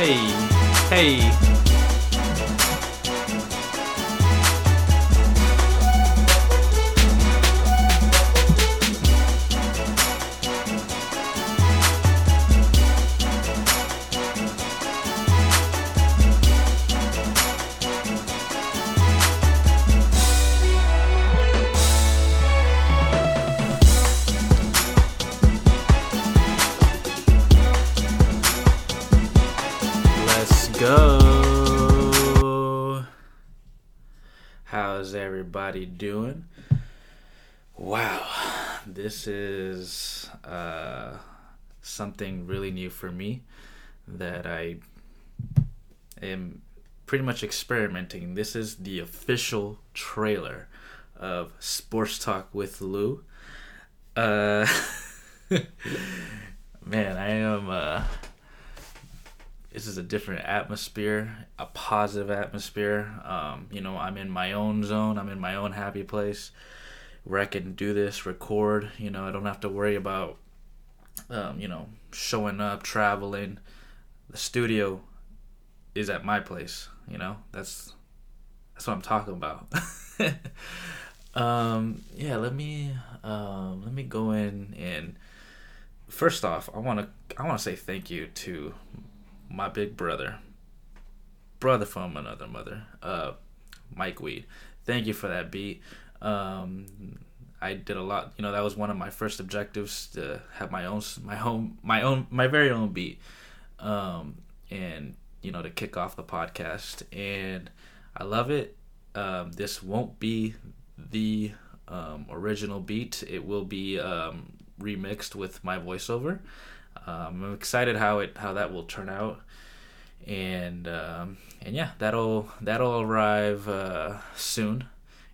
Hey. Doing wow, this is something really new for me that I am pretty much experimenting. This is the official trailer of Sports Talk with Lou. Man, I am this is a different atmosphere, a positive atmosphere. You know, I'm in my own zone. I'm in my own happy place where I can do this, record. You know, I don't have to worry about, you know, showing up, traveling. The studio is at my place, you know. That's what I'm talking about. Yeah, let me go in and first off, I want to say thank you to my big brother from another mother, Mike Weed. Thank you for that beat. I did a lot, you know. That was one of my first objectives, to have my very own beat, and you know, to kick off the podcast. And I love it. This won't be the original beat. It will be remixed with my voiceover. I'm excited how that will turn out, and yeah, that'll arrive soon.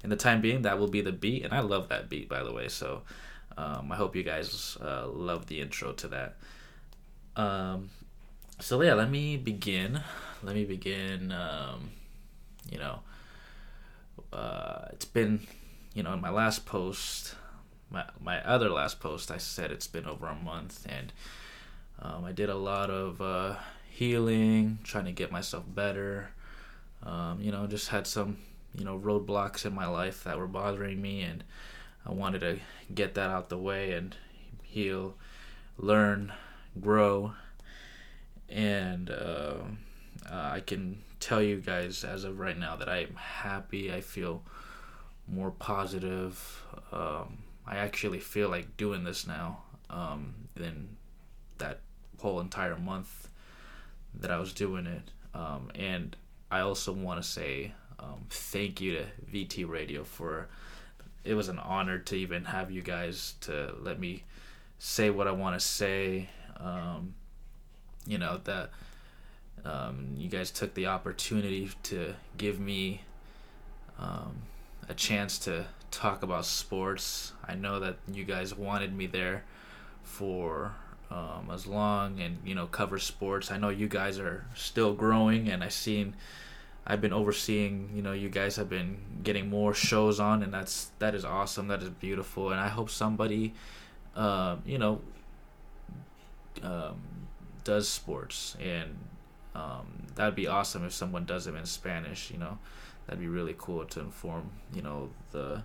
In the time being, that will be the beat, and I love that beat, by the way. So I hope you guys love the intro to that. So yeah, let me begin. You know, it's been, you know, in my last post, my other last post, I said it's been over a month, and I did a lot of healing, trying to get myself better. You know, just had some, you know, roadblocks in my life that were bothering me, and I wanted to get that out the way and heal, learn, grow. And I can tell you guys as of right now that I'm happy. I feel more positive. I actually feel like doing this now than that whole entire month that I was doing it. And I also want to say thank you to VT Radio for, it was an honor to even have you guys to let me say what I want to say. You know, that you guys took the opportunity to give me a chance to talk about sports. I know that you guys wanted me there for as long, and you know, cover sports. I know you guys are still growing, and I've been overseeing, you know, you guys have been getting more shows on, and that is awesome. That is beautiful. And I hope somebody you know, does sports, and that'd be awesome if someone does them in Spanish. You know, that'd be really cool to inform, you know, the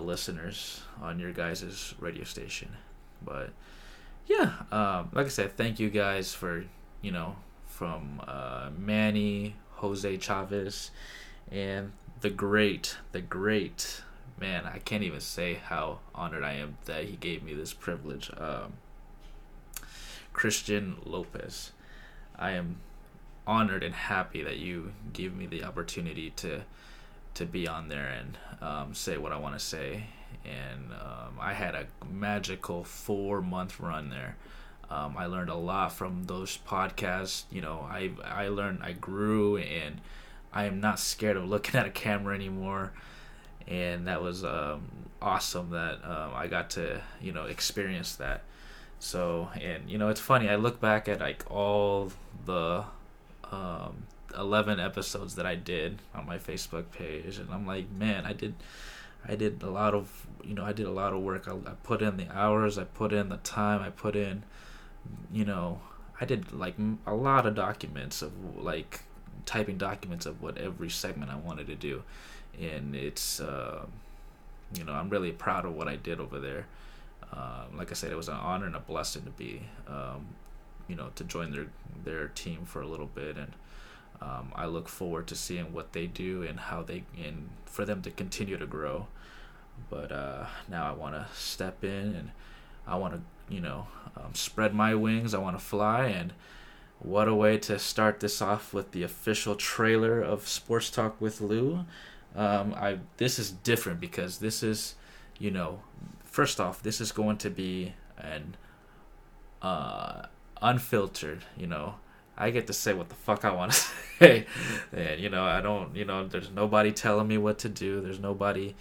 listeners on your guys' radio station. But yeah, like I said, thank you guys for, you know, from Manny Jose Chavez and the great man. I can't even say how honored I am that he gave me this privilege. Christian Lopez, I am honored and happy that you give me the opportunity to be on there and say what I want to say. And I had a magical 4-month run there. I learned a lot from those podcasts. You know, I learned, I grew, and I am not scared of looking at a camera anymore. And that was awesome that I got to, you know, experience that. So, and you know, it's funny, I look back at like all the 11 episodes that I did on my Facebook page, and I'm like, man, I did a lot of, you know, I did a lot of work. I put in the hours, I put in the time, I put in, you know, I did like a lot of documents of like typing documents of what every segment I wanted to do, and it's you know, I'm really proud of what I did over there. Like I said, it was an honor and a blessing to be you know, to join their team for a little bit, and I look forward to seeing what they do and how they, and for them to continue to grow. But now I want to step in, and I want to, you know, spread my wings. I want to fly. And what a way to start this off with the official trailer of Sports Talk with Lou. This is different because this is, you know, first off, this is going to be an unfiltered, you know, I get to say what the fuck I want to say. And, you know, I don't, you know, there's nobody telling me what to do. There's nobody,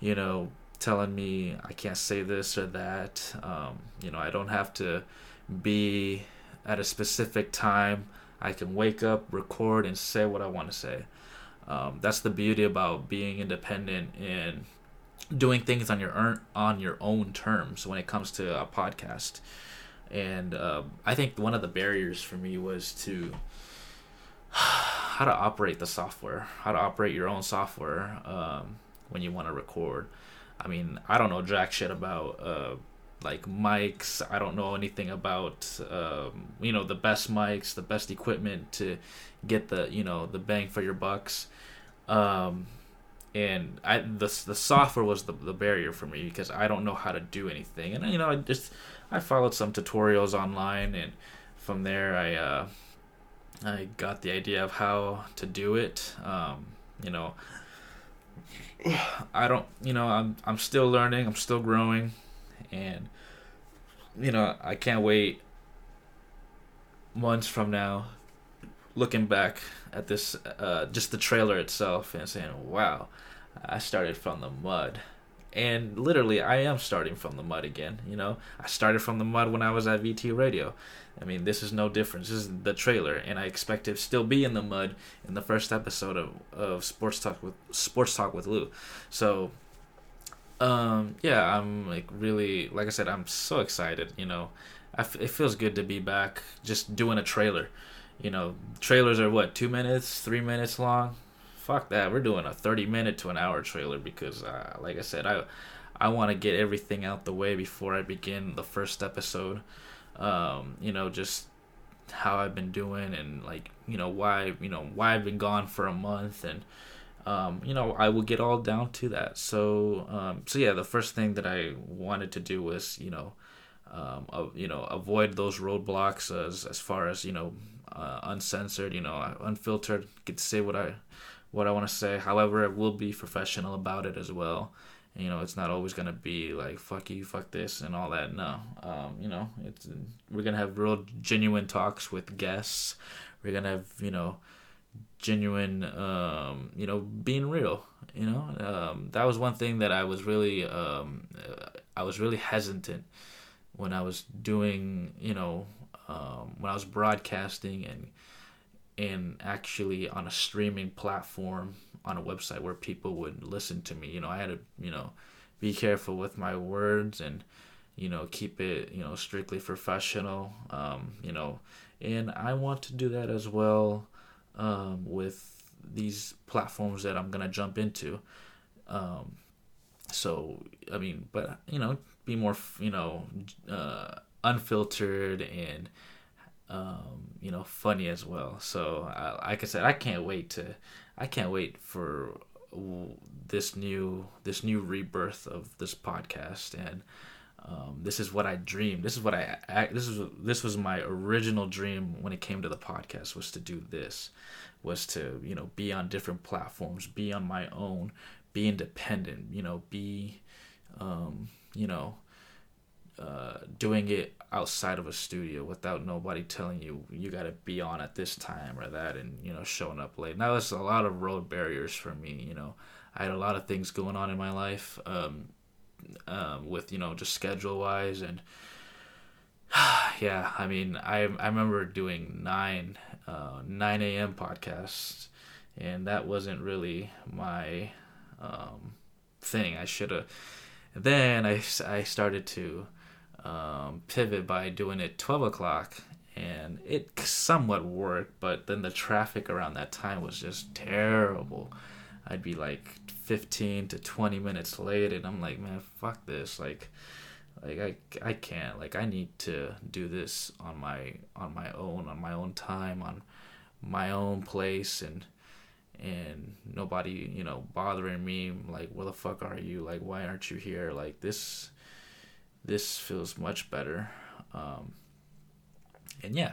you know, telling me I can't say this or that. You know, I don't have to be at a specific time. I can wake up, record, and say what I want to say. That's the beauty about being independent and doing things on your own terms when it comes to a podcast. And I think one of the barriers for me was to how to operate the software, how to operate your own software when you want to record. I mean, I don't know jack shit about like mics. I don't know anything about you know, the best mics, the best equipment to get the, you know, the bang for your bucks. And the software was the barrier for me because I don't know how to do anything. And, you know, I followed some tutorials online, and from there I got the idea of how to do it. You know, I don't, you know, I'm still learning, I'm still growing, and, you know, I can't wait months from now looking back at this, just the trailer itself, and saying, wow, I started from the mud. And literally, I am starting from the mud again, you know? I started from the mud when I was at VT Radio. I mean, this is no difference. This is the trailer, and I expect to still be in the mud in the first episode of Sports Talk with Lou. So, yeah, I'm, like, really, like I said, I'm so excited, you know? It feels good to be back just doing a trailer. You know, trailers are, what, 2 minutes, 3 minutes long? Fuck that, we're doing a 30-minute to an hour trailer because, like I said, I want to get everything out the way before I begin the first episode. You know, just how I've been doing, and, like, you know why I've been gone for a month, and you know, I will get all down to that. So so yeah, the first thing that I wanted to do was, you know, you know, avoid those roadblocks as far as, you know, uncensored, you know, unfiltered, get to say what I want to say. However, I will be professional about it as well. And, you know, it's not always going to be like, fuck you, fuck this, and all that. No. You know, we're going to have real genuine talks with guests. We're going to have, you know, genuine, you know, being real, you know. That was one thing that I was really hesitant when I was doing, you know, when I was broadcasting and actually on a streaming platform on a website where people would listen to me. You know, I had to, you know, be careful with my words and, you know, keep it, you know, strictly professional, you know, and I want to do that as well with these platforms that I'm going to jump into. So, I mean, but, you know, be more, you know, unfiltered and, you know, funny as well. So, like I said, I can't wait for this new rebirth of this podcast. And this is what I dreamed. This was my original dream when it came to the podcast, was to do this, was to, you know, be on different platforms, be on my own, be independent, you know, be, you know, doing it outside of a studio without nobody telling you got to be on at this time or that, and, you know, showing up late. Now, there's a lot of road barriers for me. You know, I had a lot of things going on in my life, with, you know, just schedule wise, and yeah, I mean, I remember doing 9 a.m. podcasts, and that wasn't really my thing. I should have. Then I started to pivot by doing it 12 o'clock, and it somewhat worked, but then the traffic around that time was just terrible. I'd be like 15 to 20 minutes late, and I'm like, man, fuck this, I can't, I need to do this on my own time, on my own place, and nobody, bothering me, where the fuck are you, why aren't you here, this feels much better, and yeah,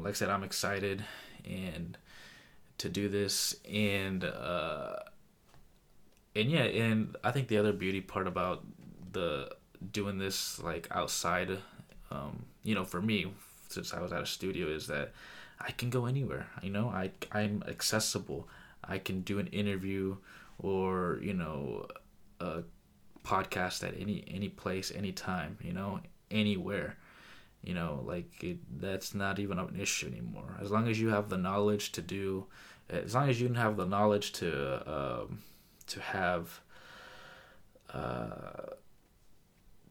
like I said, I'm excited and to do this, and yeah, and I think the other beauty part about doing this, outside, for me, since I was at a studio, is that I can go anywhere, I'm accessible. I can do an interview or, a podcast at any place, anytime, anywhere, that's not even an issue anymore. As long as you have the knowledge to do, as long as you have the knowledge to have,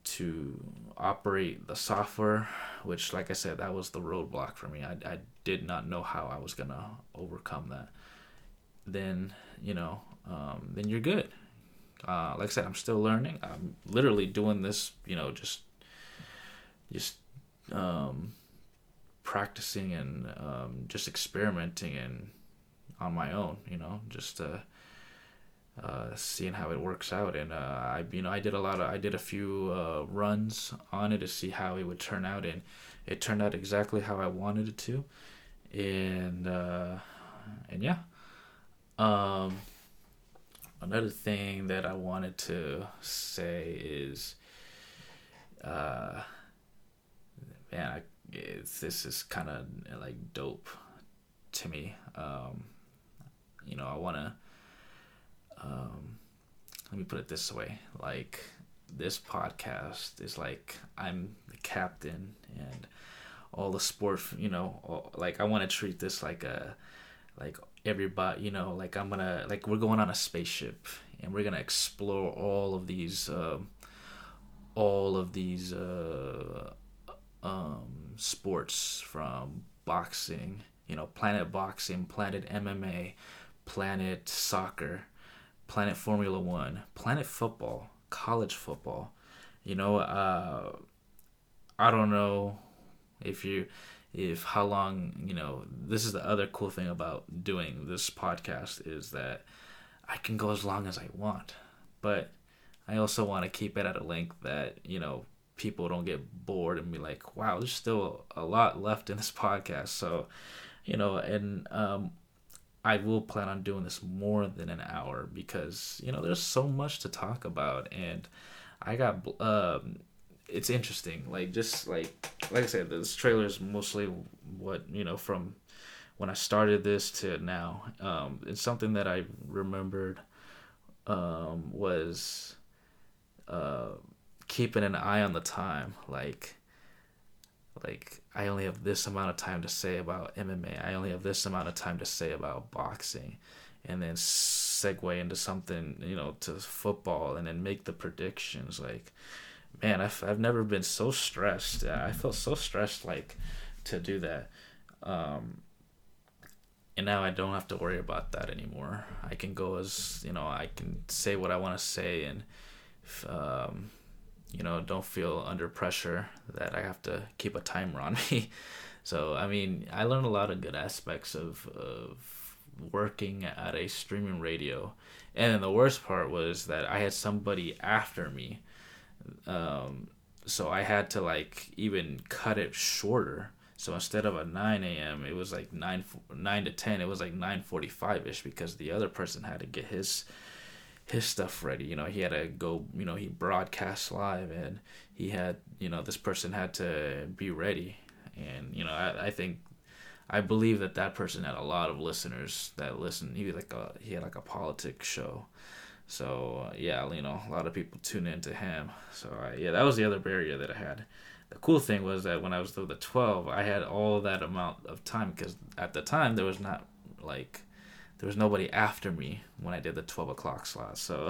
to operate the software, which, like I said, that was the roadblock for me. I did not know how I was gonna overcome that. Then then you're good. Like I said, I'm still learning. I'm literally doing this, just practicing and just experimenting and on my own, seeing how it works out, and I did a few runs on it to see how it would turn out, and it turned out exactly how I wanted it to, and yeah. Another thing that I wanted to say is, this is kind of dope to me. I want to. Let me put it this way, this podcast is I'm the captain, and all the sport, I want to treat this everybody, we're going on a spaceship, and we're going to explore all of these sports, from boxing, planet boxing, planet MMA, planet soccer, planet Formula One, planet football, college football. I don't know if how long, this is the other cool thing about doing this podcast, is that I can go as long as I want, but I also want to keep it at a length that, people don't get bored and be like, wow, there's still a lot left in this podcast. So, I will plan on doing this more than an hour, because, there's so much to talk about, and I got, it's interesting, like I said, this trailer is mostly what, from when I started this to now. It's something that I remembered, was, keeping an eye on the time, I only have this amount of time to say about MMA. I only have this amount of time to say about boxing, and then segue into something, to football, and then make the predictions. Man, I've never been so stressed. I felt so stressed, to do that. And now I don't have to worry about that anymore. I can go as, I can say what I want to say, and, don't feel under pressure that I have to keep a timer on me. So, I learned a lot of good aspects of working at a streaming radio. And then the worst part was that I had somebody after me. So I had to, even cut it shorter. So instead of a 9 a.m., it was 9 to 10. It was 9:45-ish, because the other person had to get his stuff ready. He had to go, he broadcasts live, and he had, this person had to be ready. And, I believe that person had a lot of listeners that listened. He was he had a politics show. So yeah, a lot of people tune in to him. So that was the other barrier that I had. The cool thing was that when I was through the 12, I had all that amount of time, because at the time there was not there was nobody after me when I did the 12 o'clock slot. So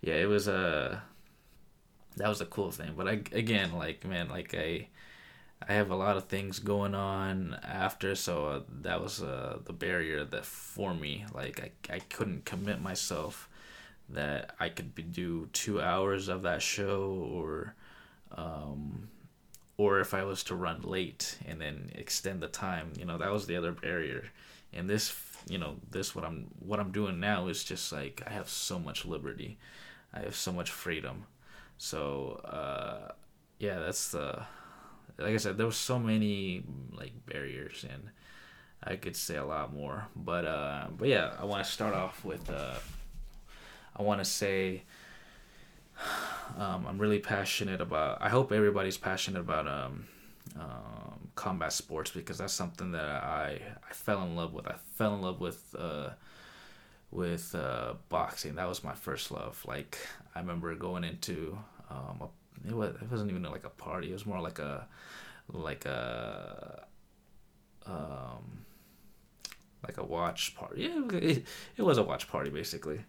yeah, it was that was a cool thing. But I, again, like, man, like I, I have a lot of things going on after, so that was the barrier that for me. Like, I couldn't commit myself that I could do 2 hours of that show, or if I was to run late and then extend the time. You know, that was the other barrier. And this, you know, this what I'm doing now is just like, I have so much liberty, I have so much freedom. So yeah, that's the. Like I said, there was so many like barriers, and I could say a lot more. But yeah, I want to start off with I want to say I'm really passionate about. I hope everybody's passionate about combat sports, because that's something that I fell in love with. I fell in love with boxing. That was my first love. Like, I remember going into it wasn't even like a party. It was more like a watch party. Yeah, it was a watch party basically.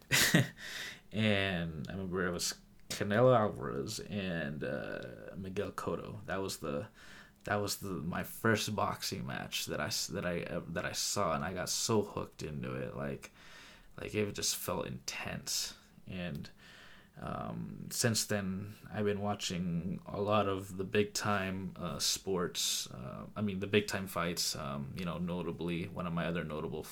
And I remember it was Canelo Alvarez and Miguel Cotto. That was my first boxing match that I saw, and I got so hooked into it. Like it just felt intense. And since then, I've been watching a lot of the big time sports. The big time fights. Notably, one of my other notable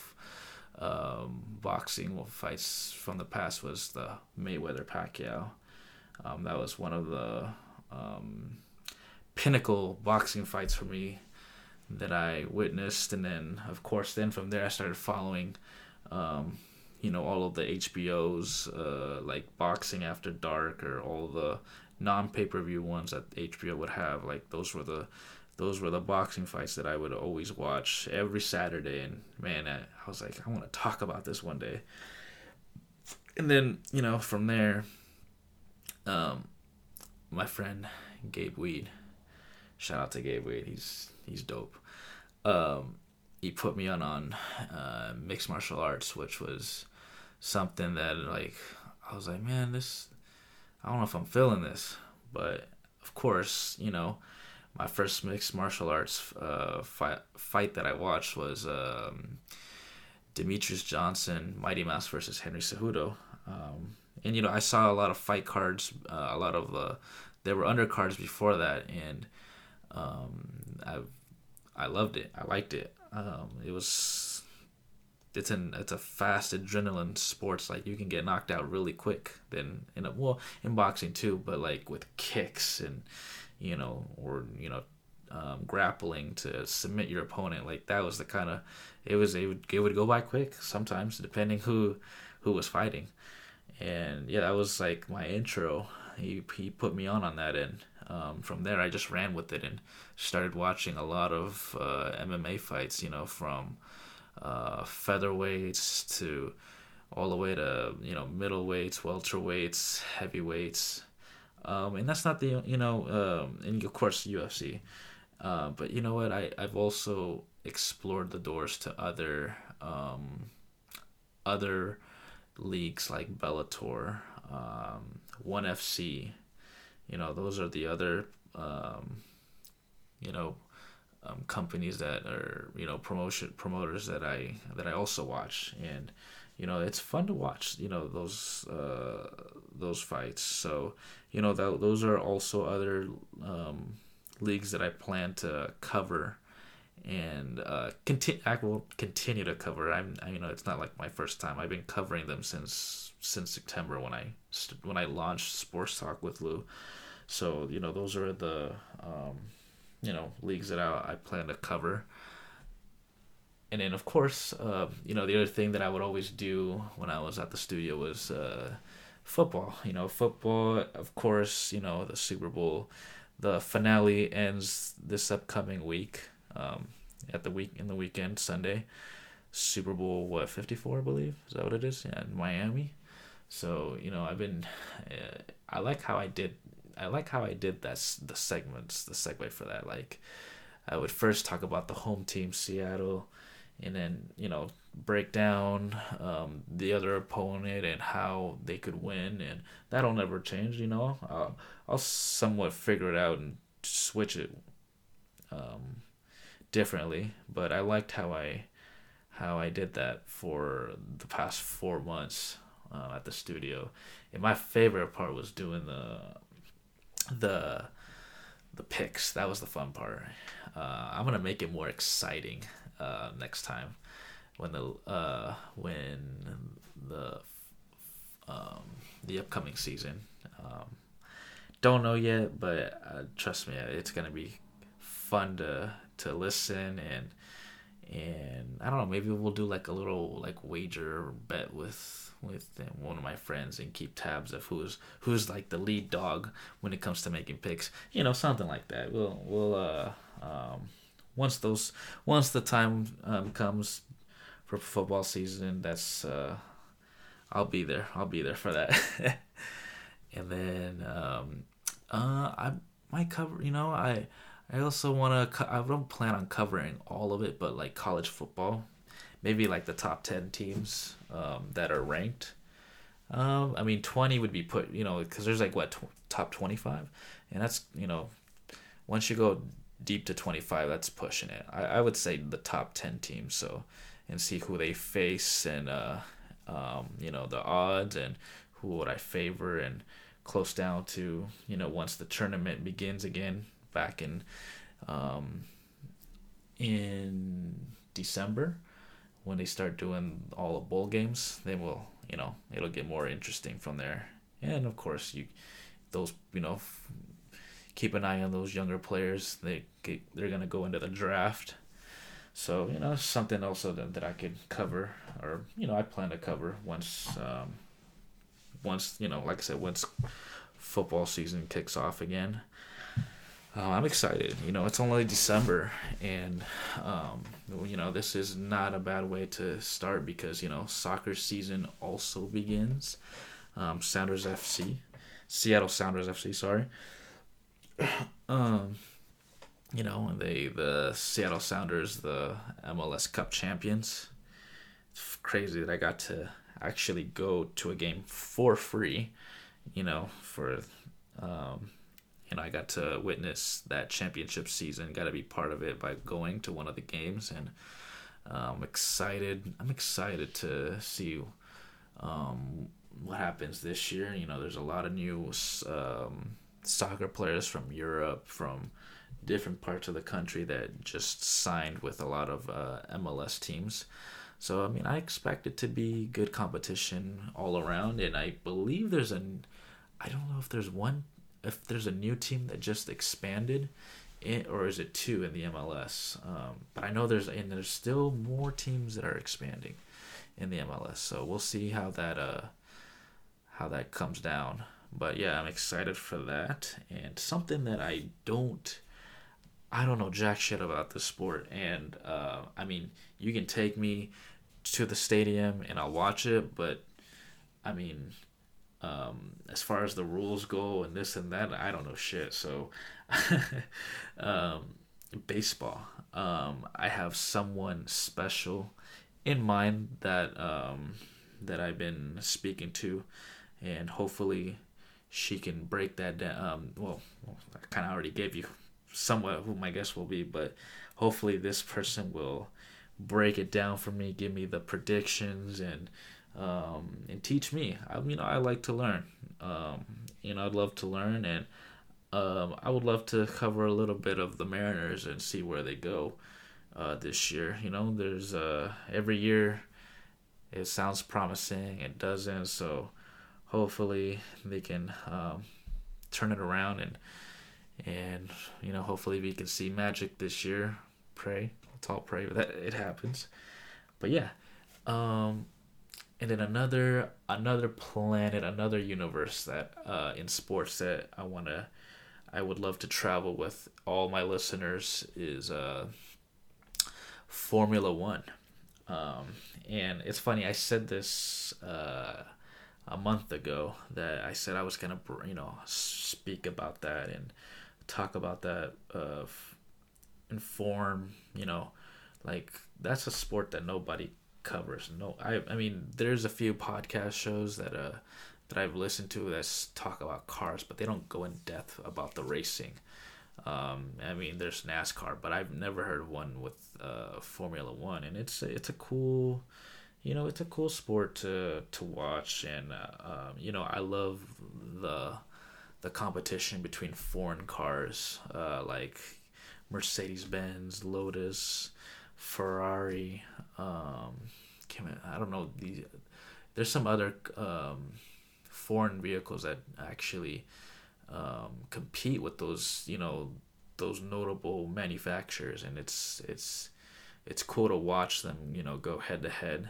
boxing fights from the past was the Mayweather Pacquiao. That was one of the pinnacle boxing fights for me that I witnessed, and then of course, then from there I started following. All of the HBO's like Boxing After Dark, or all the non-pay-per-view ones that HBO would have. Like, those were the boxing fights that I would always watch every Saturday. And man, I was like, I want to talk about this one day. And then, you know, from there, my friend Gabe Weed, shout out to Gabe Weed, he's dope. He put me on mixed martial arts, which was something that, like, I was like, man, this, I don't know if I'm feeling this. But of course, you know, my first mixed martial arts fight that I watched was Demetrius Johnson, Mighty Mouse versus Henry Cejudo. And, you know, I saw a lot of fight cards, a lot of there were undercards before that, and I loved it. I liked it. It's a fast adrenaline sports. Like, you can get knocked out really quick. Then in boxing too, but like with kicks and, you know, or, you know, grappling to submit your opponent. Like, that was the kind of, it would go by quick sometimes, depending who was fighting. And yeah, that was like my intro. He put me on that end. From there, I just ran with it and started watching a lot of MMA fights, you know, from featherweights to all the way to, you know, middleweights, welterweights, heavyweights. And that's not the, you know, and of course, UFC. But you know what? I've also explored the doors to other leagues like Bellator, ONE FC. You know, those are the other, companies that are, you know, promoters that I also watch. And, you know, it's fun to watch, you know, those fights. So, you know, those are also other leagues that I plan to cover and I will continue to cover. You know, it's not like my first time. I've been covering them since September when I launched Sports Talk with Lou. So, you know, those are the leagues that I plan to cover. And then, of course, the other thing that I would always do when I was at the studio was football. You know, football, of course, you know, the Super Bowl, the finale ends this upcoming week. The weekend, Sunday, Super Bowl 54, I believe, is that what it is? Yeah, in Miami. So, you know, I've been, I like how I did that, the segments, the segue for that. Like, I would first talk about the home team, Seattle, and then, you know, break down the other opponent and how they could win, and that'll never change. You know, I'll somewhat figure it out and switch it differently, but I liked how I did that for the past 4 months at the studio. And my favorite part was doing the picks. That was the fun part. I'm gonna make it more exciting next time when the upcoming season. Don't know yet, but trust me, it's gonna be fun to listen and I don't know. Maybe we'll do like a little like wager bet with one of my friends and keep tabs of who's like the lead dog when it comes to making picks. You know, something like that. We'll once the time comes for football season, that's I'll be there for that. And then I might cover, you know, I also want to, I don't plan on covering all of it, but like college football, maybe like the top 10 teams that are ranked. 20 would be put, you know, because there's like top 25, and that's, you know, once you go deep to 25, that's pushing it. I would say the top 10 teams, so, and see who they face and, you know, the odds and who would I favor, and close down to, you know, once the tournament begins again. Back in December, when they start doing all the bowl games, they will, you know, it'll get more interesting from there. And of course, keep an eye on those younger players. They're gonna go into the draft, so, you know, something also that I could cover, or, you know, I plan to cover once you know, like I said, once football season kicks off again. I'm excited. You know, it's only December, and, you know, this is not a bad way to start because, you know, soccer season also begins. Seattle Sounders FC, sorry. You know, the Seattle Sounders, the MLS Cup champions. It's crazy that I got to actually go to a game for free, you know, for... And I got to witness that championship season, got to be part of it by going to one of the games. And I'm excited to see what happens this year. You know, there's a lot of new soccer players from Europe, from different parts of the country that just signed with a lot of MLS teams. So, I mean, I expect it to be good competition all around. And I believe I don't know if there's a new team that just expanded it, or is it two in the MLS? But I know there's still more teams that are expanding in the MLS. So we'll see how that comes down. But yeah, I'm excited for that. And something that I don't know jack shit about this sport. And, I mean, you can take me to the stadium and I'll watch it, but I mean, as far as the rules go and this and that, I don't know shit. So baseball, I have someone special in mind that I've been speaking to, and hopefully she can break that down. Well, I kind of already gave you somewhat who my guest will be, but hopefully this person will break it down for me, give me the predictions, and teach me. I mean, I like to learn. You know, I'd love to learn, and I would love to cover a little bit of the Mariners and see where they go this year. You know, there's every year it sounds promising, it doesn't. So hopefully they can turn it around, and you know, hopefully we can see magic this year. Pray, let's all pray that it happens. But yeah. And then another planet, another universe that in sports that I would love to travel with all my listeners is Formula One. And it's funny, I said this a month ago, that I said I was gonna, you know, speak about that and talk about that, inform, you know, like that's a sport that nobody covers. I mean, there's a few podcast shows that I've listened to that talk about cars, but they don't go in depth about the racing. I mean, there's NASCAR, but I've never heard of one with Formula One, and it's a cool, it's a cool sport to watch, and I love the competition between foreign cars, like Mercedes-Benz, Lotus, Ferrari. I don't know, there's some other foreign vehicles that actually compete with those, those notable manufacturers, and it's cool to watch them, go head to head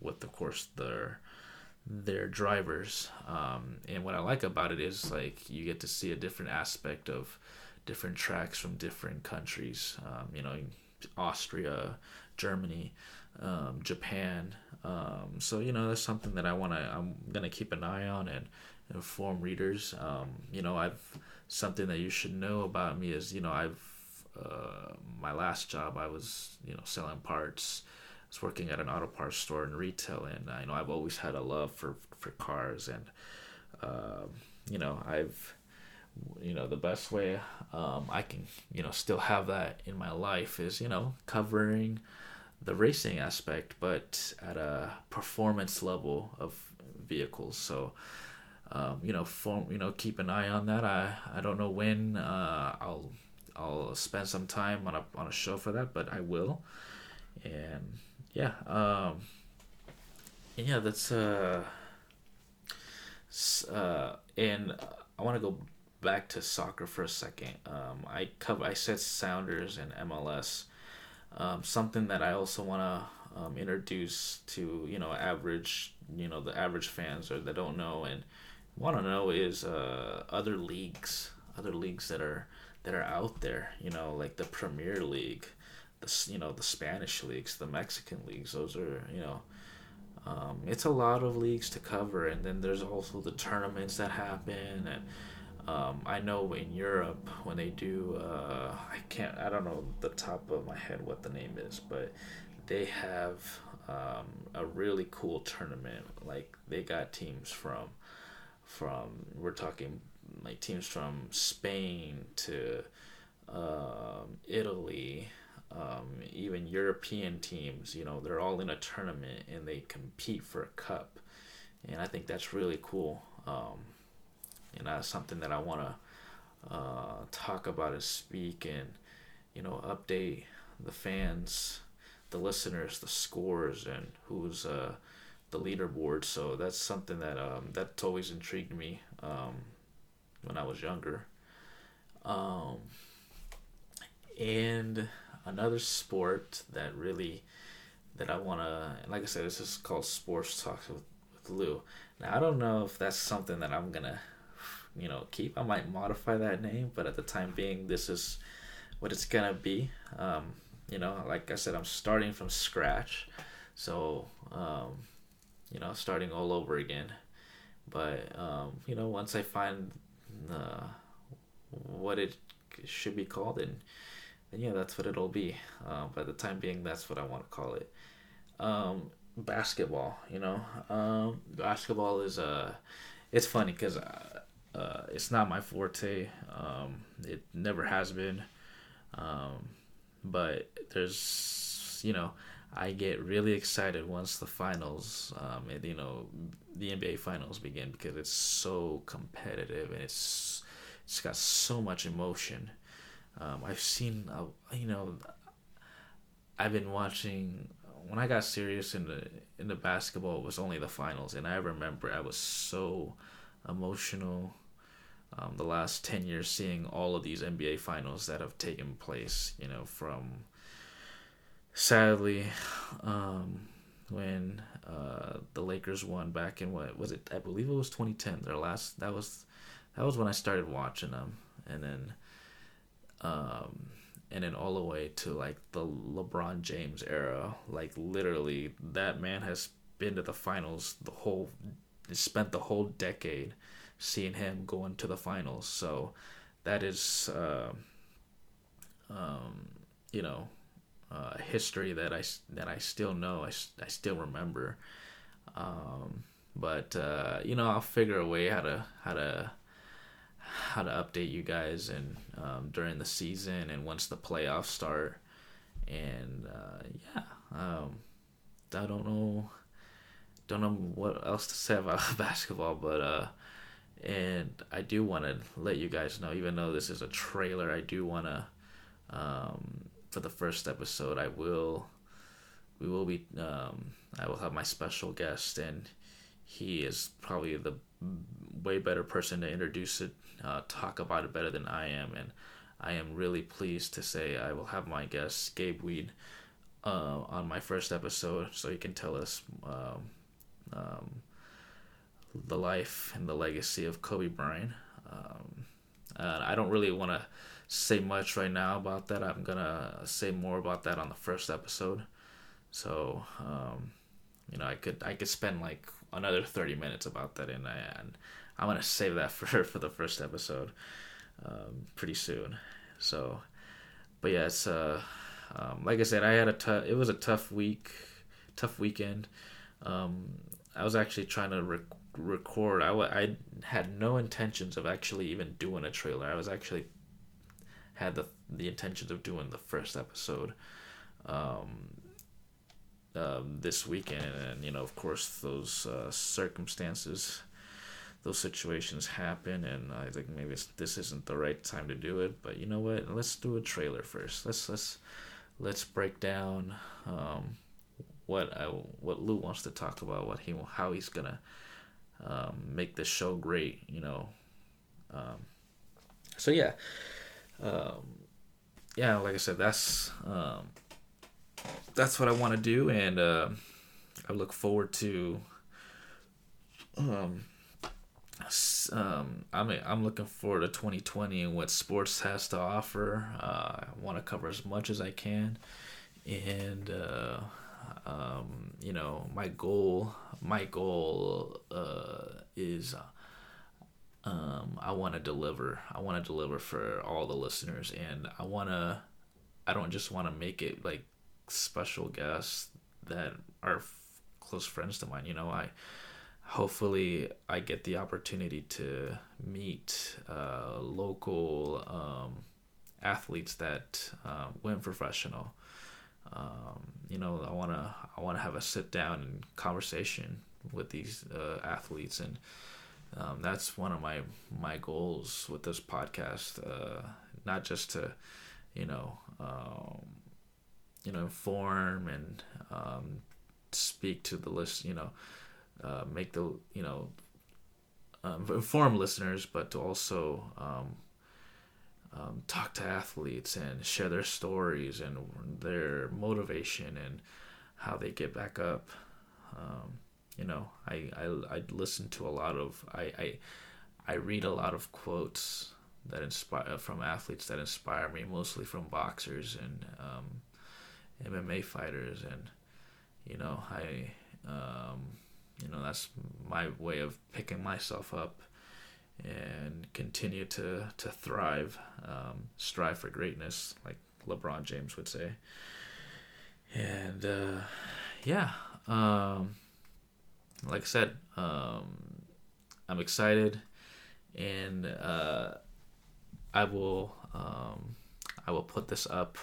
with, of course, their drivers. And what I like about it is, like, you get to see a different aspect of different tracks from different countries. Austria, Germany, Japan. So that's something that I'm gonna keep an eye on and inform readers. I've something that you should know about me is, my last job, I was, selling parts. I was working at an auto parts store in retail, and I've always had a love for cars, and the best way I can, still have that in my life is, covering the racing aspect, but at a performance level of vehicles. So, keep an eye on that. I don't know when I'll spend some time on a show for that, but I will. And yeah, that's and I want to go back to soccer for a second. I said Sounders and MLS. Something that I also want to introduce to the average fans, or that don't know and want to know, is other leagues that are out there, like the Premier League, the Spanish leagues, the Mexican leagues. Those are, it's a lot of leagues to cover, and then there's also the tournaments that happen. And I know in Europe when they do, I don't know the top of my head what the name is, but they have a really cool tournament. Like, they got teams from we're talking like teams from Spain to Italy, even European teams, they're all in a tournament and they compete for a cup. And I think that's really cool. And that's something that I want to talk about and speak and, update the fans, the listeners, the scores, and who's the leaderboard. So that's something that that's always intrigued me when I was younger. And another sport that I want to, like I said, this is called Sports Talks with Lou. Now, I don't know if that's something that I'm going to, keep. I might modify that name, but at the time being, this is what it's gonna be. Like I said, I'm starting from scratch, so starting all over again. But once I find what it should be called, and that's what it'll be. By the time being, that's what I want to call it. Basketball. Basketball is it's funny because it's not my forte. It never has been. But there's, I get really excited once the finals, the NBA finals begin, because it's so competitive and it's got so much emotion. I've seen, I've been watching. When I got serious in the basketball, it was only the finals, and I remember I was so emotional. The last 10 years, seeing all of these NBA finals that have taken place, from, sadly, when the Lakers won back in, what was it? I believe it was 2010. Their last, that was when I started watching them, and then all the way to like the LeBron James era. Like, literally, that man has been to the finals spent the whole decade seeing him going to the finals. So that is history that I still know, I still remember. But I'll figure a way how to how to update you guys and during the season and once the playoffs start. And I don't know what else to say about basketball, but and I do want to let you guys know, even though this is a trailer, I do want to for the first episode, I will have my special guest, and he is probably the way better person to introduce it, talk about it better than I am. And I am really pleased to say I will have my guest, Gabe Weed, on my first episode, so he can tell us the life and the legacy of Kobe Bryant. I don't really want to say much right now about that. I'm going to say more about that on the first episode. So, I could spend like another 30 minutes about that, and I'm going to save that for the first episode pretty soon. So, but yeah, it's like I said, I had it was a tough weekend. I was actually trying to record. I had no intentions of actually even doing a trailer. I was actually had the intentions of doing the first episode this weekend, and of course those circumstances, those situations happen, and I think maybe this isn't the right time to do it. But you know what? Let's do a trailer first. Let's break down what Lou wants to talk about, how he's gonna make this show great. So yeah, like I said, that's what I want to do, and I look forward to. I'm looking forward to 2020 and what sports has to offer. I want to cover as much as I can, and my goal is I want to deliver. I want to deliver for all the listeners, and I don't just want to make it like special guests that are close friends to mine. Hopefully I get the opportunity to meet local athletes that went professional. I wanna have a sit down and conversation with these athletes, and that's one of my goals with this podcast. Not just to inform and speak to the list, make the inform listeners, but to also talk to athletes and share their stories and their motivation and how they get back up. I listen to a lot of I read a lot of quotes that inspire from athletes that inspire me, mostly from boxers and MMA fighters, and that's my way of picking myself up and continue to thrive, strive for greatness, like LeBron James would say. And like I said, I'm excited, and I will put this up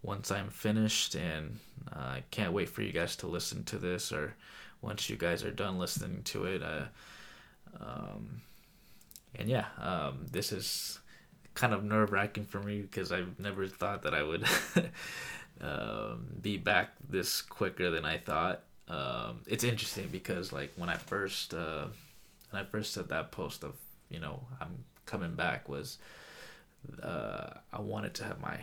once I'm finished, and I can't wait for you guys to listen to this, or once you guys are done listening to it. This is kind of nerve-wracking for me because I've never thought that I would be back this quicker than I thought. It's interesting because like when I first said that post of I'm coming back was I wanted to have my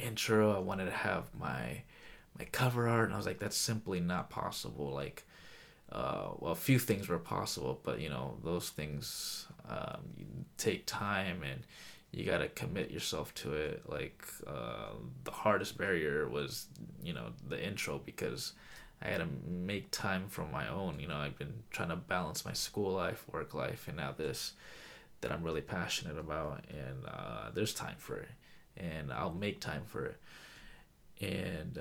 intro, I wanted to have my cover art, and I was like, that's simply not possible. Like a few things were possible, but those things take time, and you gotta commit yourself to it. Like the hardest barrier was the intro, because I had to make time from my own. I've been trying to balance my school life, work life, and now this that I'm really passionate about, and there's time for it, and I'll make time for it. And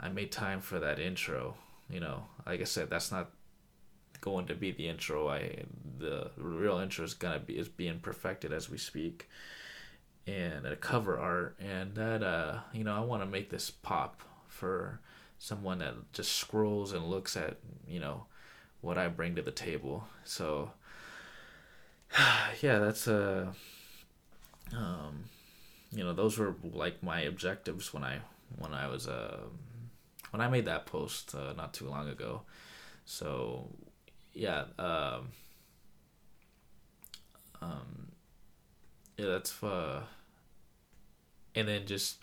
I made time for that intro. Like I said, that's not going to be the intro. The real intro is gonna be being perfected as we speak, and a cover art, and that I want to make this pop for someone that just scrolls and looks at what I bring to the table. So yeah, that's those were like my objectives when I was when I made that post not too long ago. So yeah, that's and then just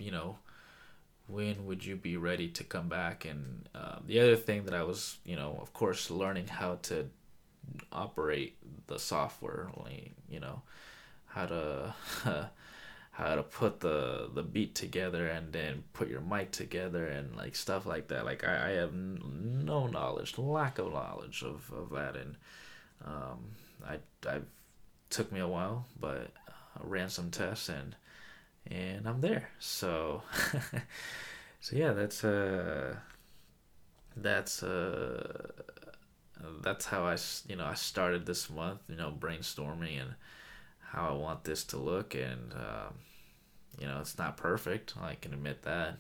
when would you be ready to come back? And the other thing that I was of course learning how to operate the software, like how to put the beat together and then put your mic together and like stuff like that. Like I have no knowledge, lack of knowledge of that, and I took me a while, but I ran some tests and I'm there. So so yeah, that's how I started this month, brainstorming and how I want this to look, and it's not perfect, I can admit that,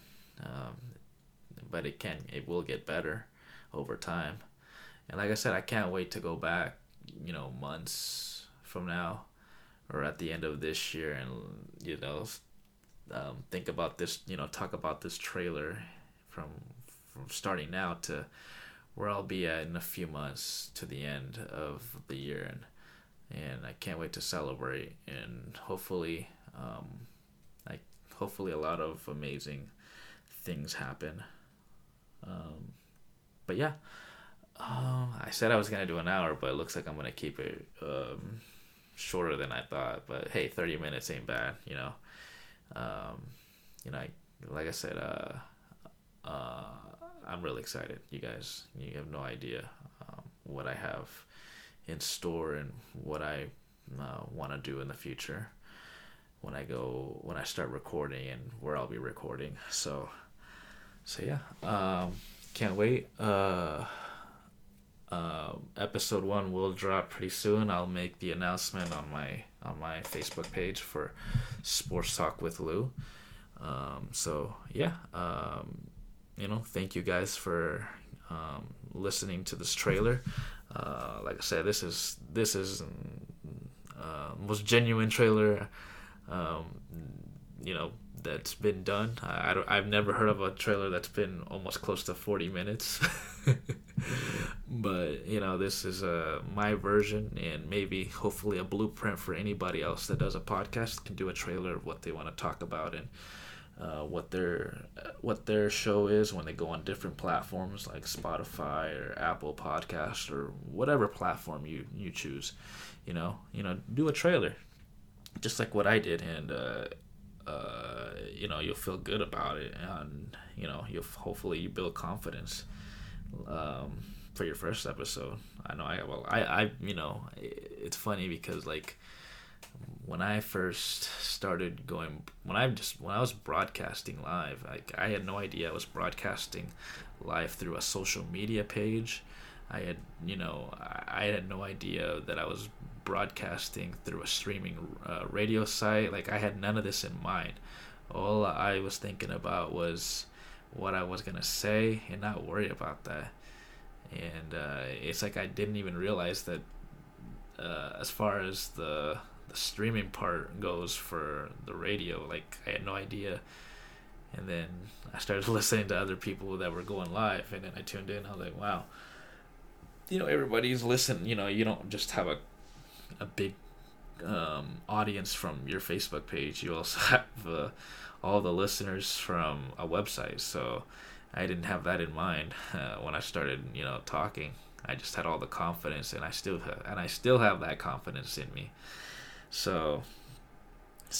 but it will get better over time. And like I said, I can't wait to go back months from now or at the end of this year and think about this, talk about this trailer from starting now to where I'll be at in a few months to the end of the year, and I can't wait to celebrate, and hopefully hopefully a lot of amazing things happen. But yeah, I said I was going to do an hour, but it looks like I'm going to keep it shorter than I thought. But hey, 30 minutes ain't bad, like I said, I'm really excited. You guys, you have no idea what I have in store and what I want to do in the future when I start recording and where I'll be recording. So yeah, can't wait. Episode 1 will drop pretty soon. I'll make the announcement on my Facebook page for Sports Talk with Lou. So yeah, thank you guys for listening to this trailer. Like I said, this is most genuine trailer that's been done. I've never heard of a trailer that's been almost close to 40 minutes. But this is my version, and maybe hopefully a blueprint for anybody else that does a podcast, can do a trailer of what they want to talk about, and what their show is when they go on different platforms like Spotify or Apple Podcast or whatever platform you choose. Do a trailer just like what I did, and you'll feel good about it, and you'll hopefully you build confidence for your first episode. I know it's funny because like when I first started going, when I was broadcasting live, like I had no idea I was broadcasting live through a social media page. I had no idea that I was broadcasting through a streaming radio site. Like I had none of this in mind. All I was thinking about was what I was gonna say and not worry about that. And it's like I didn't even realize that as far as the streaming part goes for the radio, like I had no idea. And then I started listening to other people that were going live, and then I tuned in. I was like, wow, everybody's listening. You don't just have a big audience from your Facebook page. You also have all the listeners from a website. So I didn't have that in mind when I started talking. I just had all the confidence, and I still have that confidence in me. So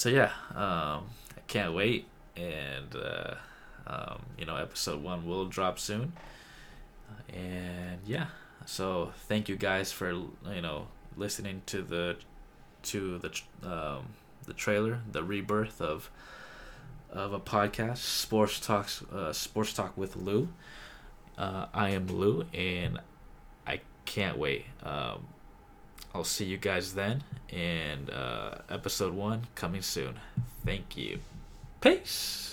yeah, I can't wait. And episode 1 will drop soon. And yeah, so thank you guys for listening to the trailer, the rebirth of a podcast, Sports Talk with Lou. I am Lou, and can't wait. I'll see you guys then, and episode 1 coming soon. Thank you. Peace.